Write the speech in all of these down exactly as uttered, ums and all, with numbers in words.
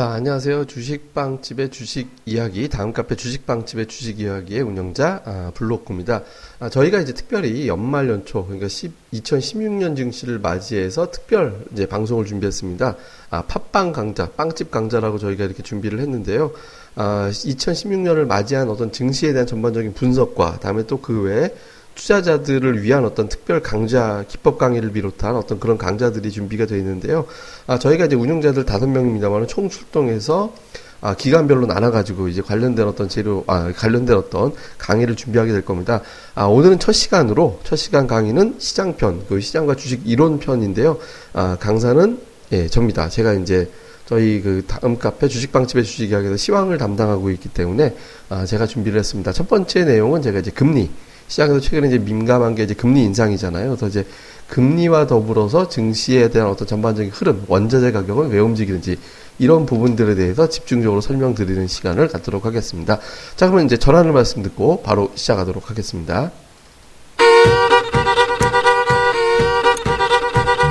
자, 안녕하세요. 주식빵집의 주식이야기, 다음 카페 주식빵집의 주식이야기의 운영자 아, 블록구입니다. 아, 저희가 이제 특별히 연말 연초, 그러니까 이천십육 년 증시를 맞이해서 특별 이제 방송을 준비했습니다. 아, 팟빵 강좌, 빵집 강좌라고 저희가 이렇게 준비를 했는데요. 아, 이천십육 년을 맞이한 어떤 증시에 대한 전반적인 분석과 다음에 또 그 외에 투자자들을 위한 어떤 특별 강좌, 기법 강의를 비롯한 어떤 그런 강좌들이 준비가 되어 있는데요. 아, 저희가 이제 운영자들 다섯 명입니다만 총 출동해서 아, 기간별로 나눠가지고 이제 관련된 어떤 재료, 아, 관련된 어떤 강의를 준비하게 될 겁니다. 아, 오늘은 첫 시간으로, 첫 시간 강의는 시장편, 그 시장과 주식 이론편인데요. 아, 강사는, 예, 접니다. 제가 이제 저희 그 다음 카페 주식빵집의 주식 이야기에서 시황을 담당하고 있기 때문에 아, 제가 준비를 했습니다. 첫 번째 내용은 제가 이제 금리, 시장에서 최근에 이제 민감한 게 이제 금리 인상이잖아요. 그래서 이제 금리와 더불어서 증시에 대한 어떤 전반적인 흐름, 원자재 가격은 왜 움직이는지 이런 부분들에 대해서 집중적으로 설명드리는 시간을 갖도록 하겠습니다. 자, 그러면 이제 전환을 말씀 듣고 바로 시작하도록 하겠습니다.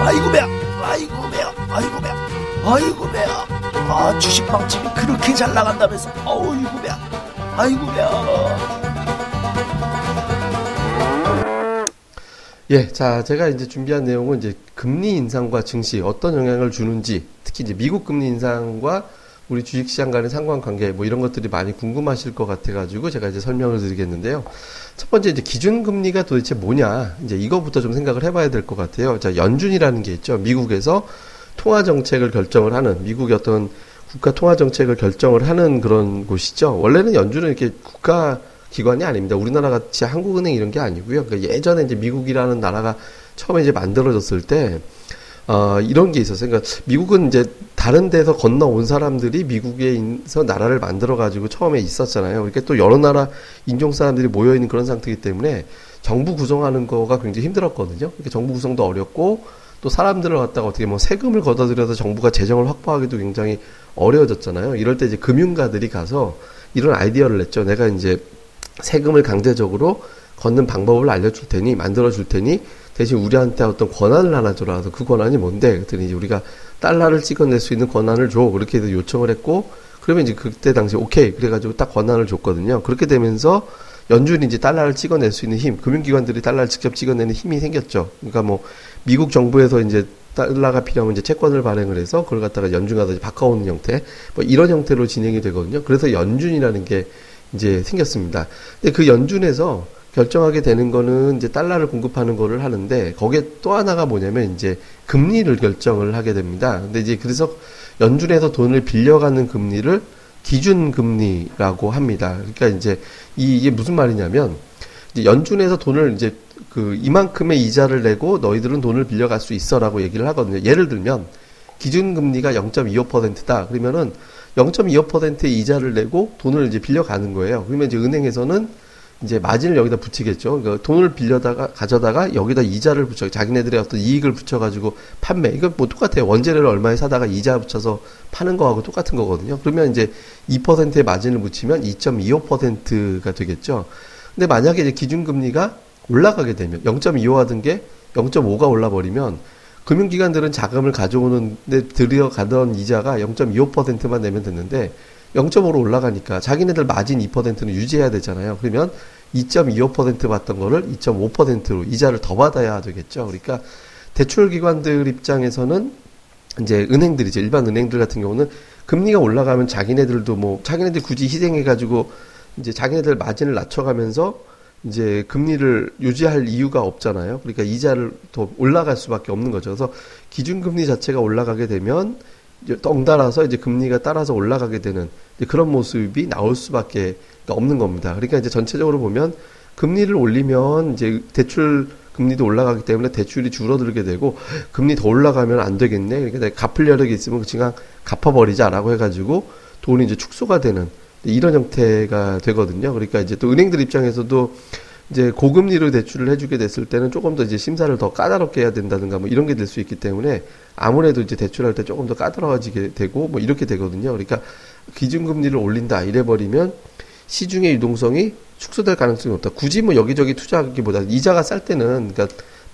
아이고 매야, 아이고 매야, 아이고 매야, 아이고 매야. 아, 주식빵집이 그렇게 잘 나간다면서. 아이고 매야, 아이고 매야. 예, 자, 제가 이제 준비한 내용은 이제 금리 인상과 증시 어떤 영향을 주는지, 특히 이제 미국 금리 인상과 우리 주식시장 간의 상관관계 뭐 이런 것들이 많이 궁금하실 것 같아가지고 제가 이제 설명을 드리겠는데요. 첫 번째 이제 기준금리가 도대체 뭐냐, 이제 이거부터 좀 생각을 해봐야 될 것 같아요. 자, 연준이라는 게 있죠. 미국에서 통화정책을 결정을 하는, 미국의 어떤 국가 통화정책을 결정을 하는 그런 곳이죠. 원래는 연준은 이렇게 국가 기관이 아닙니다. 우리나라 같이 한국은행 이런 게 아니고요. 그러니까 예전에 이제 미국이라는 나라가 처음에 이제 만들어졌을 때, 어, 이런 게 있었어요. 그러니까 미국은 이제 다른 데서 건너온 사람들이 미국에서 나라를 만들어가지고 처음에 있었잖아요. 그러니까 또 여러 나라 인종 사람들이 모여있는 그런 상태이기 때문에 정부 구성하는 거가 굉장히 힘들었거든요. 그러니까 정부 구성도 어렵고, 또 사람들을 갖다가 어떻게 뭐 세금을 걷어들여서 정부가 재정을 확보하기도 굉장히 어려워졌잖아요. 이럴 때 이제 금융가들이 가서 이런 아이디어를 냈죠. 내가 이제 세금을 강제적으로 걷는 방법을 알려줄 테니, 만들어줄 테니, 대신 우리한테 어떤 권한을 하나 줘라. 그래서 그 권한이 뭔데? 그랬더니 이제 우리가 달러를 찍어낼 수 있는 권한을 줘. 그렇게 해서 요청을 했고, 그러면 이제 그때 당시 오케이. 그래가지고 딱 권한을 줬거든요. 그렇게 되면서 연준이 이제 달러를 찍어낼 수 있는 힘, 금융기관들이 달러를 직접 찍어내는 힘이 생겼죠. 그러니까 뭐, 미국 정부에서 이제 달러가 필요하면 이제 채권을 발행을 해서 그걸 갖다가 연준가서 이제 바꿔오는 형태, 뭐 이런 형태로 진행이 되거든요. 그래서 연준이라는 게 이제 생겼습니다. 근데 그 연준에서 결정하게 되는 거는 이제 달러를 공급하는 거를 하는데, 거기에 또 하나가 뭐냐면 이제 금리를 결정을 하게 됩니다. 근데 이제 그래서 연준에서 돈을 빌려가는 금리를 기준금리라고 합니다. 그러니까 이제 이, 이게 무슨 말이냐면, 이제 연준에서 돈을 이제 그 이만큼의 이자를 내고 너희들은 돈을 빌려갈 수 있어라고 얘기를 하거든요. 예를 들면 기준금리가 영 점 이오 퍼센트다. 그러면은 영 점 이오 퍼센트의 이자를 내고 돈을 이제 빌려가는 거예요. 그러면 이제 은행에서는 이제 마진을 여기다 붙이겠죠. 그러니까 돈을 빌려다가, 가져다가 여기다 이자를 붙여, 자기네들의 어떤 이익을 붙여가지고 판매. 이건 뭐 똑같아요. 원재료를 얼마에 사다가 이자 붙여서 파는 거하고 똑같은 거거든요. 그러면 이제 이 퍼센트의 마진을 붙이면 이 점 이오 퍼센트가 되겠죠. 근데 만약에 이제 기준금리가 올라가게 되면, 영 점 이오 하던 게 영 점 오가 올라버리면, 금융기관들은 자금을 가져오는데 들여가던 이자가 영 점 이오 퍼센트만 내면 됐는데, 영 점 오로 올라가니까 자기네들 마진 이 퍼센트는 유지해야 되잖아요. 그러면 이 점 이오 퍼센트 받던 거를 이 점 오 퍼센트로 이자를 더 받아야 되겠죠. 그러니까 대출기관들 입장에서는 이제 은행들이, 이제 일반 은행들 같은 경우는 금리가 올라가면 자기네들도 뭐, 자기네들 굳이 희생해가지고 이제 자기네들 마진을 낮춰가면서 이제 금리를 유지할 이유가 없잖아요. 그러니까 이자를 더 올라갈 수밖에 없는 거죠. 그래서 기준금리 자체가 올라가게 되면 덩달아서 이제 금리가 따라서 올라가게 되는 이제 그런 모습이 나올 수밖에 없는 겁니다. 그러니까 이제 전체적으로 보면 금리를 올리면 이제 대출 금리도 올라가기 때문에 대출이 줄어들게 되고, 금리 더 올라가면 안 되겠네. 그러니까 내가 갚을 여력이 있으면 그냥 갚아버리자라고 해가지고 돈이 이제 축소가 되는 이런 형태가 되거든요. 그러니까 이제 또 은행들 입장에서도 이제 고금리로 대출을 해주게 됐을 때는 조금 더 이제 심사를 더 까다롭게 해야 된다든가 뭐 이런 게 될 수 있기 때문에 아무래도 이제 대출할 때 조금 더 까다로워지게 되고 뭐 이렇게 되거든요. 그러니까 기준금리를 올린다 이래버리면 시중의 유동성이 축소될 가능성이 없다. 굳이 뭐 여기저기 투자하기보다 이자가 쌀 때는, 그러니까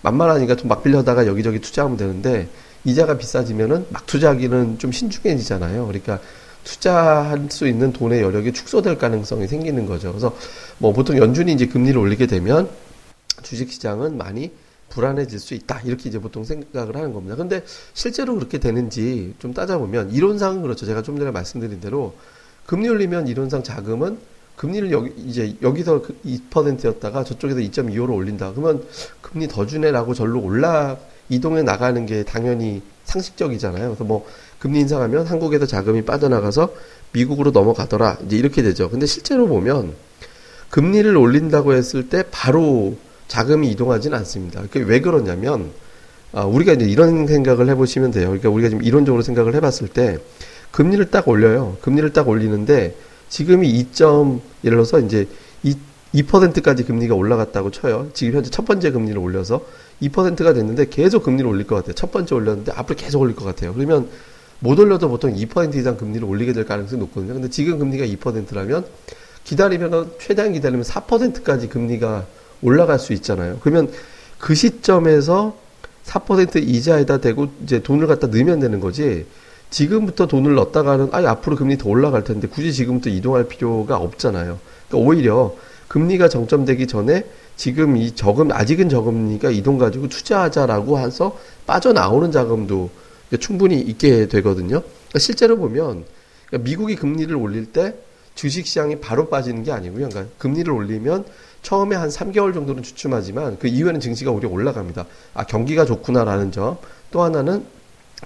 만만하니까 돈 막 빌려다가 여기저기 투자하면 되는데, 이자가 비싸지면은 막 투자하기는 좀 신중해지잖아요. 그러니까 투자할 수 있는 돈의 여력이 축소될 가능성이 생기는 거죠. 그래서 뭐 보통 연준이 이제 금리를 올리게 되면 주식시장은 많이 불안해질 수 있다, 이렇게 이제 보통 생각을 하는 겁니다. 근데 실제로 그렇게 되는지 좀 따져보면, 이론상은 그렇죠. 제가 좀 전에 말씀드린 대로 금리 올리면 이론상 자금은 금리를 여기, 이제 여기서 이 퍼센트였다가 저쪽에서 이 점 이오로 올린다. 그러면 금리 더 주네라고 절로 올라, 이동해 나가는 게 당연히 상식적이잖아요. 그래서 뭐 금리 인상하면 한국에서 자금이 빠져나가서 미국으로 넘어가더라, 이제 이렇게 되죠. 근데 실제로 보면 금리를 올린다고 했을 때 바로 자금이 이동하지는 않습니다. 그게 왜 그러냐면, 아, 우리가 이제 이런 생각을 해보시면 돼요. 그러니까 우리가 지금 이론적으로 생각을 해봤을 때 금리를 딱 올려요. 금리를 딱 올리는데 지금이 이 점, 예를 들어서 이제 이 퍼센트까지 금리가 올라갔다고 쳐요. 지금 현재 첫 번째 금리를 올려서 이 퍼센트가 됐는데 계속 금리를 올릴 것 같아요. 첫 번째 올렸는데 앞으로 계속 올릴 것 같아요. 그러면 못 올려도 보통 이 퍼센트 이상 금리를 올리게 될 가능성이 높거든요. 근데 지금 금리가 이 퍼센트라면 기다리면, 최대한 기다리면 사 퍼센트까지 금리가 올라갈 수 있잖아요. 그러면 그 시점에서 사 퍼센트 이자에다 대고 이제 돈을 갖다 넣으면 되는 거지, 지금부터 돈을 넣었다가는 아예 앞으로 금리 더 올라갈 텐데 굳이 지금부터 이동할 필요가 없잖아요. 그러니까 오히려 금리가 정점되기 전에 지금 이 저금, 아직은 저금리가 이동 가지고 투자하자라고 해서 빠져나오는 자금도 충분히 있게 되거든요. 그러니까 실제로 보면 미국이 금리를 올릴 때 주식시장이 바로 빠지는 게 아니고요. 그러니까 금리를 올리면 처음에 한 삼 개월 정도는 주춤하지만 그 이후에는 증시가 오히려 올라갑니다. 아, 경기가 좋구나라는 점. 또 하나는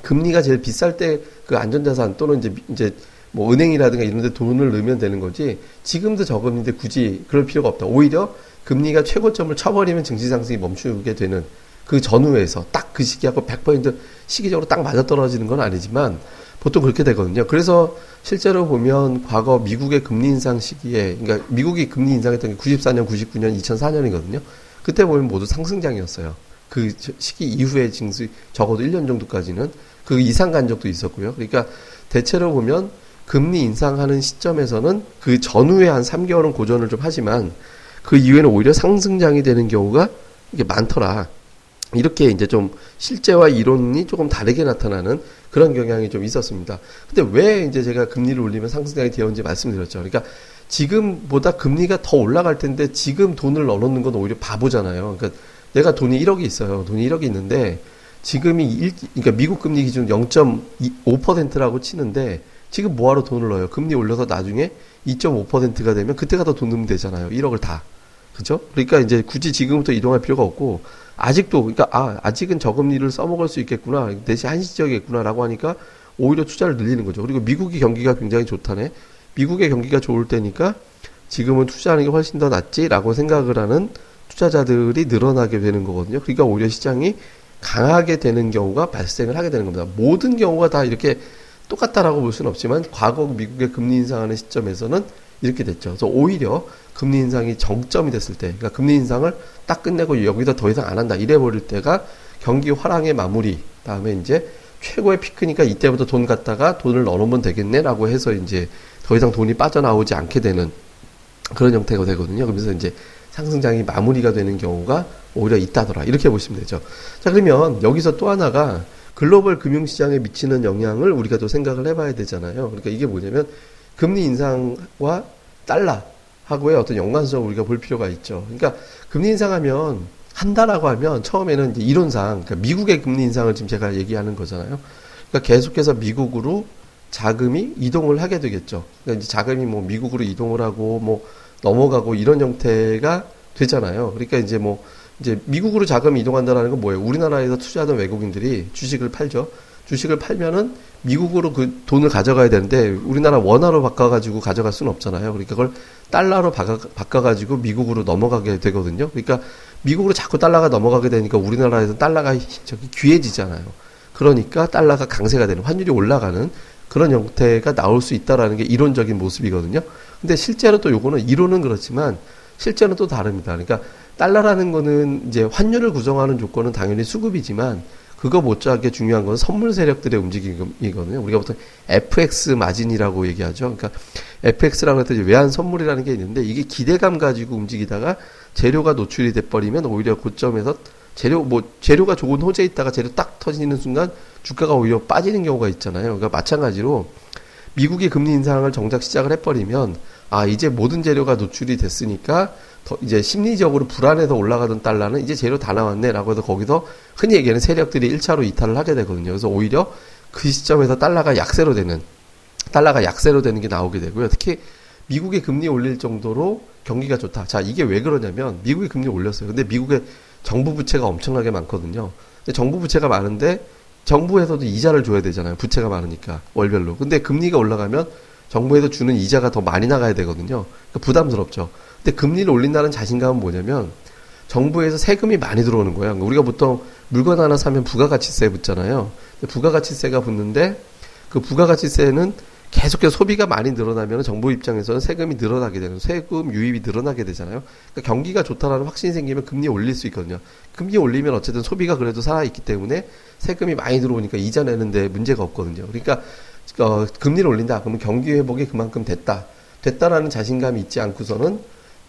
금리가 제일 비쌀 때 그 안전자산 또는 이제, 이제 뭐 은행이라든가 이런 데 돈을 넣으면 되는 거지, 지금도 저금리인데 굳이 그럴 필요가 없다. 오히려 금리가 최고점을 쳐버리면 증시 상승이 멈추게 되는, 그 전후에서 딱 그 시기하고 백 퍼센트 시기적으로 딱 맞아떨어지는 건 아니지만 보통 그렇게 되거든요. 그래서 실제로 보면 과거 미국의 금리 인상 시기에, 그러니까 미국이 금리 인상했던 게 구십사 년, 구십구 년, 이천사 년이거든요. 그때 보면 모두 상승장이었어요. 그 시기 이후에 증시, 적어도 일 년 정도까지는 그 이상 간 적도 있었고요. 그러니까 대체로 보면 금리 인상하는 시점에서는 그 전후에 한 삼 개월은 고전을 좀 하지만 그 이후에는 오히려 상승장이 되는 경우가 이게 많더라. 이렇게 이제 좀 실제와 이론이 조금 다르게 나타나는 그런 경향이 좀 있었습니다. 근데 왜 이제 제가 금리를 올리면 상승장이 되었는지 말씀드렸죠. 그러니까 지금보다 금리가 더 올라갈 텐데 지금 돈을 넣어놓는 건 오히려 바보잖아요. 그러니까 내가 돈이 일억이 있어요. 돈이 일억이 있는데 지금이 일, 그러니까 미국 금리 기준 영 점 오 퍼센트라고 치는데 지금 뭐하러 돈을 넣어요? 금리 올려서 나중에 이 점 오 퍼센트가 되면 그때 가서 돈 넣으면 되잖아요. 일억을 다. 그죠? 그러니까 이제 굳이 지금부터 이동할 필요가 없고, 아직도, 그러니까, 아, 아직은 저금리를 써먹을 수 있겠구나, 대신 한시적이겠구나라고 하니까 오히려 투자를 늘리는 거죠. 그리고 미국이 경기가 굉장히 좋다네. 미국의 경기가 좋을 때니까 지금은 투자하는 게 훨씬 더 낫지라고 생각을 하는 투자자들이 늘어나게 되는 거거든요. 그러니까 오히려 시장이 강하게 되는 경우가 발생을 하게 되는 겁니다. 모든 경우가 다 이렇게 똑같다라고 볼 수는 없지만 과거 미국의 금리 인상하는 시점에서는 이렇게 됐죠. 그래서 오히려 금리 인상이 정점이 됐을 때, 그러니까 금리 인상을 딱 끝내고 여기다 더 이상 안 한다 이래버릴 때가 경기 화랑의 마무리, 다음에 이제 최고의 피크니까 이때부터 돈 갖다가 돈을 넣어놓으면 되겠네라고 해서 이제 더 이상 돈이 빠져나오지 않게 되는 그런 형태가 되거든요. 그러면서 이제 상승장이 마무리가 되는 경우가 오히려 있다더라, 이렇게 보시면 되죠. 자, 그러면 여기서 또 하나가 글로벌 금융시장에 미치는 영향을 우리가 또 생각을 해봐야 되잖아요. 그러니까 이게 뭐냐면 금리 인상과 달러하고의 어떤 연관성을 우리가 볼 필요가 있죠. 그러니까 금리 인상하면, 한다라고 하면 처음에는 이제 이론상, 그러니까 미국의 금리 인상을 지금 제가 얘기하는 거잖아요. 그러니까 계속해서 미국으로 자금이 이동을 하게 되겠죠. 그러니까 이제 자금이 뭐 미국으로 이동을 하고 뭐 넘어가고 이런 형태가 되잖아요. 그러니까 이제 뭐 이제 미국으로 자금이 이동한다라는 건 뭐예요? 우리나라에서 투자하던 외국인들이 주식을 팔죠. 주식을 팔면은 미국으로 그 돈을 가져가야 되는데 우리나라 원화로 바꿔가지고 가져갈 수는 없잖아요. 그러니까 그걸 달러로 바꿔, 바꿔가지고 미국으로 넘어가게 되거든요. 그러니까 미국으로 자꾸 달러가 넘어가게 되니까 우리나라에서 달러가 저기 귀해지잖아요. 그러니까 달러가 강세가 되는, 환율이 올라가는 그런 형태가 나올 수 있다라는 게 이론적인 모습이거든요. 근데 실제로 또 요거는 이론은 그렇지만 실제는 또 다릅니다. 그러니까 달러라는 거는 이제 환율을 구성하는 조건은 당연히 수급이지만 그거 못지않게 중요한 건 선물 세력들의 움직임이거든요. 우리가 보통 에프엑스 마진이라고 얘기하죠. 그러니까 에프엑스라고 해서 외환 선물이라는 게 있는데 이게 기대감 가지고 움직이다가 재료가 노출이 돼버리면 오히려 고점에서 재료, 뭐, 재료가 좋은 호재에 있다가 재료 딱 터지는 순간 주가가 오히려 빠지는 경우가 있잖아요. 그러니까 마찬가지로 미국이 금리 인상을 정작 시작을 해버리면 아 이제 모든 재료가 노출이 됐으니까 더 이제 심리적으로 불안해서 올라가던 달러는 이제 재료 다 나왔네 라고 해서 거기서 흔히 얘기하는 세력들이 일 차로 이탈을 하게 되거든요. 그래서 오히려 그 시점에서 달러가 약세로 되는 달러가 약세로 되는 게 나오게 되고요. 특히 미국의 금리 올릴 정도로 경기가 좋다. 자 이게 왜 그러냐면 미국이 금리 올렸어요. 근데 미국의 정부 부채가 엄청나게 많거든요. 근데 정부 부채가 많은데 정부에서도 이자를 줘야 되잖아요. 부채가 많으니까 월별로. 근데 금리가 올라가면 정부에서 주는 이자가 더 많이 나가야 되거든요. 그러니까 부담스럽죠. 근데 금리를 올린다는 자신감은 뭐냐면 정부에서 세금이 많이 들어오는 거예요. 우리가 보통 물건 하나 사면 부가가치세 붙잖아요. 부가가치세가 붙는데 그 부가가치세는 계속해서 소비가 많이 늘어나면 정부 입장에서는 세금이 늘어나게 되는 세금 유입이 늘어나게 되잖아요. 그러니까 경기가 좋다라는 확신이 생기면 금리 올릴 수 있거든요. 금리 올리면 어쨌든 소비가 그래도 살아있기 때문에 세금이 많이 들어오니까 이자 내는데 문제가 없거든요. 그러니까 어, 금리를 올린다. 그러면 경기 회복이 그만큼 됐다. 됐다라는 자신감이 있지 않고서는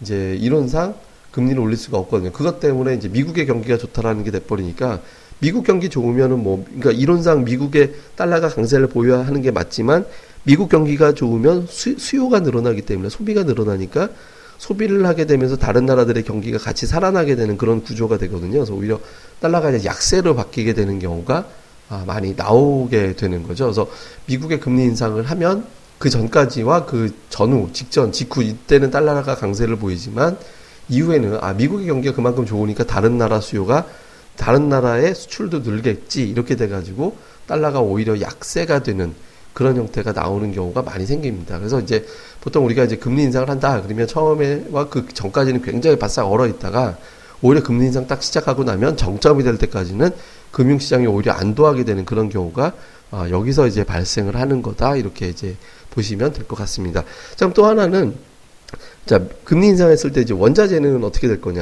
이제 이론상 금리를 올릴 수가 없거든요. 그것 때문에 이제 미국의 경기가 좋다라는 게 돼버리니까 미국 경기 좋으면은 뭐 그러니까 이론상 미국의 달러가 강세를 보유하는 게 맞지만 미국 경기가 좋으면 수, 수요가 늘어나기 때문에 소비가 늘어나니까 소비를 하게 되면서 다른 나라들의 경기가 같이 살아나게 되는 그런 구조가 되거든요. 그래서 오히려 달러가 이제 약세로 바뀌게 되는 경우가 아, 많이 나오게 되는 거죠. 그래서 미국의 금리 인상을 하면 그 전까지와 그 전후, 직전, 직후 이때는 달러가 강세를 보이지만 이후에는 아 미국의 경기가 그만큼 좋으니까 다른 나라 수요가 다른 나라의 수출도 늘겠지 이렇게 돼가지고 달러가 오히려 약세가 되는 그런 형태가 나오는 경우가 많이 생깁니다. 그래서 이제 보통 우리가 이제 금리 인상을 한다 그러면 처음에와 그 전까지는 굉장히 바싹 얼어 있다가 오히려 금리 인상 딱 시작하고 나면 정점이 될 때까지는 금융시장이 오히려 안도하게 되는 그런 경우가 아, 여기서 이제 발생을 하는 거다 이렇게 이제 보시면 될 것 같습니다. 자, 그럼 또 하나는 자 금리 인상했을 때 이제 원자재는 어떻게 될 거냐?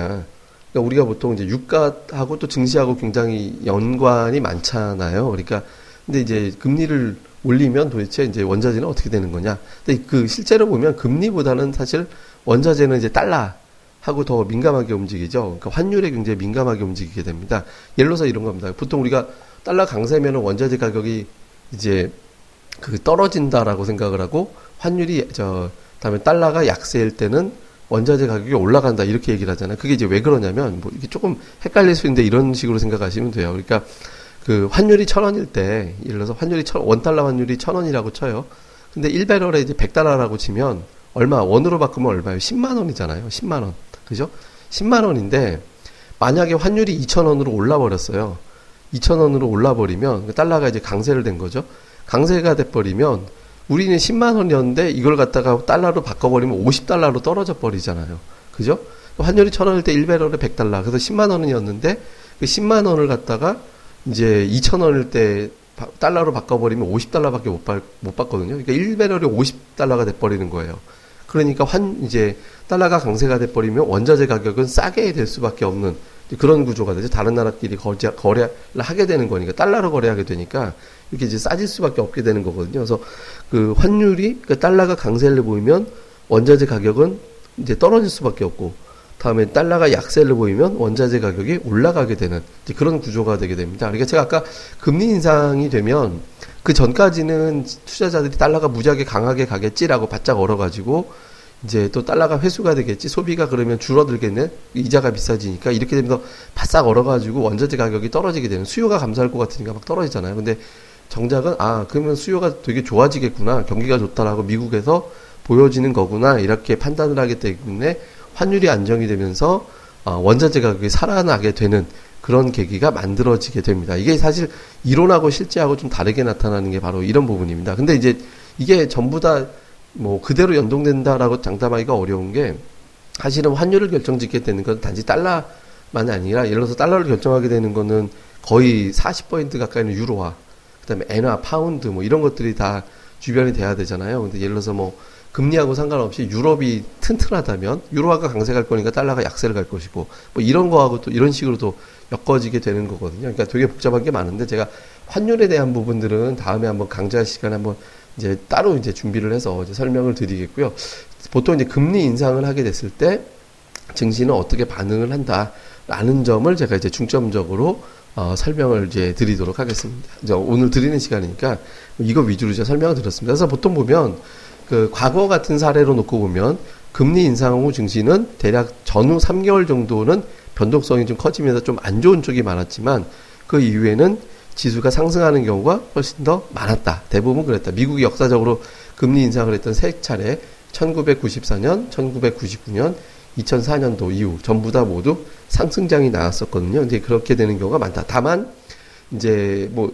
그러니까 우리가 보통 이제 유가하고 또 증시하고 굉장히 연관이 많잖아요. 그러니까 근데 이제 금리를 올리면 도대체 이제 원자재는 어떻게 되는 거냐? 근데 그 실제로 보면 금리보다는 사실 원자재는 이제 달러하고 더 민감하게 움직이죠. 그러니까 환율에 굉장히 민감하게 움직이게 됩니다. 예를 들어서 이런 겁니다. 보통 우리가 달러 강세면은 원자재 가격이 이제 그 떨어진다라고 생각을 하고 환율이 저 다음에 달러가 약세일 때는 원자재 가격이 올라간다 이렇게 얘기를 하잖아요. 그게 이제 왜 그러냐면 뭐 이게 조금 헷갈릴 수 있는데 이런 식으로 생각하시면 돼요. 그러니까 그 환율이 천 원일 때, 예를 들어서 환율이 천, 원달러 환율이 천 원이라고 쳐요. 근데 일 배럴에 이제 백 달러라고 치면, 얼마, 원으로 바꾸면 얼마예요? 십만 원이잖아요. 십만 원. 그죠? 십만 원인데, 만약에 환율이 이천 원으로 올라버렸어요. 이천 원으로 올라버리면, 달러가 이제 강세를 된 거죠. 강세가 돼버리면, 우리는 십만 원이었는데, 이걸 갖다가 달러로 바꿔버리면 오십 달러로 떨어져 버리잖아요. 그죠? 환율이 천 원일 때 일 배럴에 백 달러. 그래서 십만 원이었는데, 그 십만 원을 갖다가, 이제 이천 원일 때 달러로 바꿔버리면 오십 달러밖에 못, 받, 못 받거든요. 그러니까 일 배럴이 오십 달러가 돼버리는 거예요. 그러니까 환 이제 달러가 강세가 돼버리면 원자재 가격은 싸게 될 수밖에 없는 그런 구조가 되죠. 다른 나라끼리 거래, 거래를 하게 되는 거니까 달러로 거래하게 되니까 이렇게 이제 싸질 수밖에 없게 되는 거거든요. 그래서 그 환율이 그 달러가 강세를 보이면 원자재 가격은 이제 떨어질 수밖에 없고. 다음에 달러가 약세를 보이면 원자재 가격이 올라가게 되는 이제 그런 구조가 되게 됩니다. 그러니까 제가 아까 금리 인상이 되면 그 전까지는 투자자들이 달러가 무지하게 강하게 가겠지라고 바짝 얼어가지고 이제 또 달러가 회수가 되겠지 소비가 그러면 줄어들겠네 이자가 비싸지니까 이렇게 되면서 바싹 얼어가지고 원자재 가격이 떨어지게 되는 수요가 감소할 것 같으니까 막 떨어지잖아요. 근데 정작은 아 그러면 수요가 되게 좋아지겠구나 경기가 좋다라고 미국에서 보여지는 거구나 이렇게 판단을 하기 때문에 환율이 안정이 되면서 원자재 가격이 살아나게 되는 그런 계기가 만들어지게 됩니다. 이게 사실 이론하고 실제하고 좀 다르게 나타나는 게 바로 이런 부분입니다. 근데 이제 이게 전부 다 뭐 그대로 연동된다라고 장담하기가 어려운 게 사실은 환율을 결정짓게 되는 건 단지 달러만이 아니라 예를 들어서 달러를 결정하게 되는 거는 거의 사십 퍼센트 가까이는 유로화, 그 다음에 엔화, 파운드 뭐 이런 것들이 다 주변이 돼야 되잖아요. 근데 예를 들어서 뭐 금리하고 상관없이 유럽이 튼튼하다면 유로화가 강세 갈 거니까 달러가 약세를 갈 것이고 뭐 이런 거하고 또 이런 식으로 또 엮어지게 되는 거거든요. 그러니까 되게 복잡한 게 많은데 제가 환율에 대한 부분들은 다음에 한번 강좌 시간에 한번 이제 따로 이제 준비를 해서 이제 설명을 드리겠고요. 보통 이제 금리 인상을 하게 됐을 때 증시는 어떻게 반응을 한다라는 점을 제가 이제 중점적으로 어, 설명을 이제 드리도록 하겠습니다. 이제 오늘 드리는 시간이니까 이거 위주로 이제 설명을 드렸습니다. 그래서 보통 보면 그 과거 같은 사례로 놓고 보면 금리 인상 후 증시는 대략 전후 삼 개월 정도는 변동성이 좀 커지면서 좀 안 좋은 쪽이 많았지만 그 이후에는 지수가 상승하는 경우가 훨씬 더 많았다. 대부분 그랬다. 미국이 역사적으로 금리 인상을 했던 세 차례 천구백구십사 년, 천구백구십구 년, 이천사 년도 이후 전부 다 모두 상승장이 나왔었거든요. 이제 그렇게 되는 경우가 많다. 다만 이제 뭐,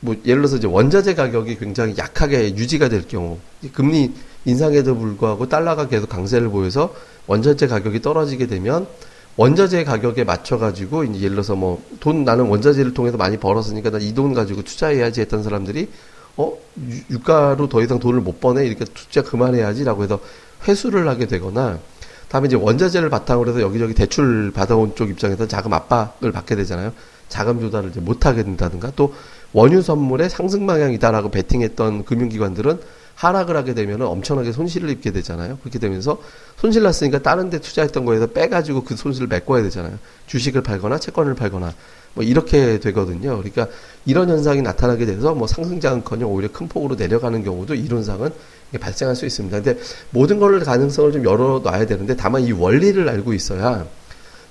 뭐 예를 들어서 이제 원자재 가격이 굉장히 약하게 유지가 될 경우 금리 인상에도 불구하고 달러가 계속 강세를 보여서 원자재 가격이 떨어지게 되면 원자재 가격에 맞춰가지고, 이제 예를 들어서 뭐, 돈, 나는 원자재를 통해서 많이 벌었으니까 나 이 돈 가지고 투자해야지 했던 사람들이, 어? 유가로 더 이상 돈을 못 버네? 이렇게 투자 그만해야지? 라고 해서 회수를 하게 되거나, 다음에 이제 원자재를 바탕으로 해서 여기저기 대출 받아온 쪽 입장에서 자금 압박을 받게 되잖아요. 자금 조달을 이제 못하게 된다든가, 또 원유 선물의 상승 방향이다라고 베팅했던 금융기관들은 하락을 하게 되면 엄청나게 손실을 입게 되잖아요. 그렇게 되면서 손실 났으니까 다른 데 투자했던 거에서 빼가지고 그 손실을 메꿔야 되잖아요. 주식을 팔거나 채권을 팔거나 뭐 이렇게 되거든요. 그러니까 이런 현상이 나타나게 돼서 뭐 상승장은커녕 오히려 큰 폭으로 내려가는 경우도 이론상은 발생할 수 있습니다. 근데 모든 걸 가능성을 좀 열어놔야 되는데 다만 이 원리를 알고 있어야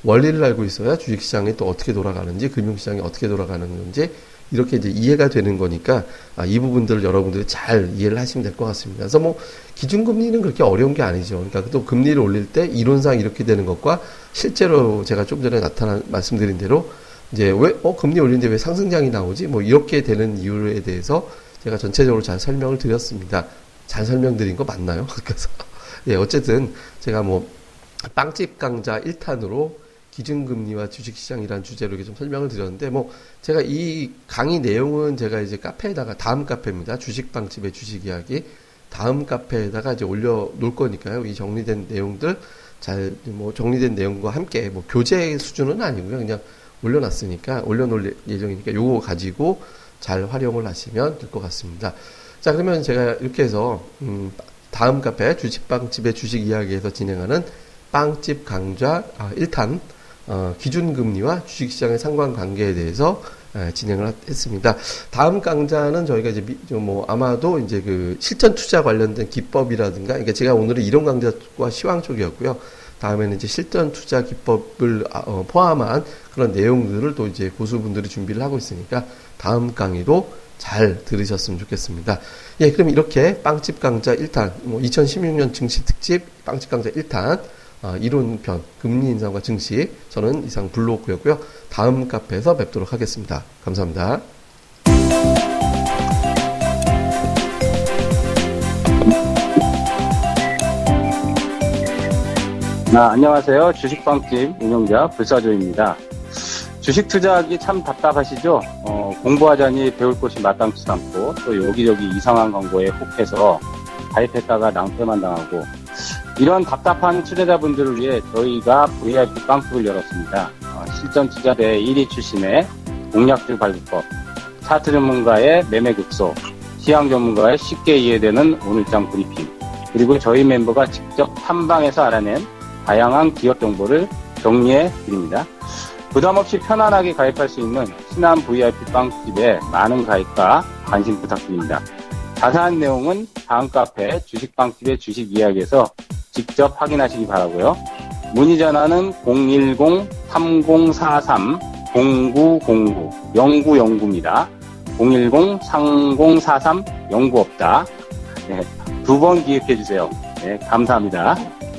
원리를 알고 있어야 주식시장이 또 어떻게 돌아가는지 금융시장이 어떻게 돌아가는 건지 이렇게 이제 이해가 되는 거니까, 아, 이 부분들을 여러분들이 잘 이해를 하시면 될 것 같습니다. 그래서 뭐, 기준금리는 그렇게 어려운 게 아니죠. 그러니까 또 금리를 올릴 때 이론상 이렇게 되는 것과 실제로 제가 좀 전에 나타난, 말씀드린 대로 이제 왜, 어, 금리 올리는데 왜 상승장이 나오지? 뭐, 이렇게 되는 이유에 대해서 제가 전체적으로 잘 설명을 드렸습니다. 잘 설명드린 거 맞나요? 그래서, 예, 어쨌든 제가 뭐, 빵집 강좌 일 탄으로 기준금리와 주식시장이라는 주제로 이렇게 좀 설명을 드렸는데, 뭐, 제가 이 강의 내용은 제가 이제 카페에다가, 다음 카페입니다. 주식빵집의 주식 이야기. 다음 카페에다가 이제 올려놓을 거니까요. 이 정리된 내용들, 잘, 뭐, 정리된 내용과 함께, 뭐, 교재 수준은 아니고요. 그냥 올려놨으니까, 올려놓을 예정이니까 요거 가지고 잘 활용을 하시면 될 것 같습니다. 자, 그러면 제가 이렇게 해서, 음, 다음 카페, 주식빵집의 주식 이야기에서 진행하는 빵집 강좌 아, 일 탄, 어, 기준금리와 주식시장의 상관관계에 대해서 에, 진행을 했습니다. 다음 강좌는 저희가 이제 미, 뭐 아마도 이제 그 실전 투자 관련된 기법이라든가, 그러니까 제가 오늘은 이론 강좌와 시황 쪽이었고요. 다음에는 이제 실전 투자 기법을 어, 포함한 그런 내용들을 또 이제 고수분들이 준비를 하고 있으니까 다음 강의도 잘 들으셨으면 좋겠습니다. 예, 그럼 이렇게 빵집 강좌 일 탄, 뭐 이천십육 년 증시 특집 빵집 강좌 일 탄. 아, 이론편, 금리 인상과 증시, 저는 이상 블로그였고요. 다음 카페에서 뵙도록 하겠습니다. 감사합니다. 아, 안녕하세요. 주식빵집 운영자 불사조입니다. 주식 투자하기 참 답답하시죠? 어, 공부하자니 배울 곳이 마땅치도 않고 또 여기저기 이상한 광고에 혹해서 가입했다가 낭패만 당하고 이런 답답한 투자자분들을 위해 저희가 브이아이피 빵집을 열었습니다. 어, 실전 투자대 일 위 출신의 공략주 발굴법, 차트 전문가의 매매 극소, 시황 전문가의 쉽게 이해되는 오늘장 브리핑, 그리고 저희 멤버가 직접 탐방해서 알아낸 다양한 기업 정보를 정리해 드립니다. 부담 없이 편안하게 가입할 수 있는 신한 브이아이피 빵집에 많은 가입과 관심 부탁드립니다. 자세한 내용은 다음 카페 주식빵집의 주식 이야기에서 직접 확인하시기 바라고요. 문의 전화는 공일공 삼공사삼 공구공구 공구공구입니다. 공일공 삼공사삼 공구공구 없다. 네, 두 번 기획해 주세요. 네, 감사합니다.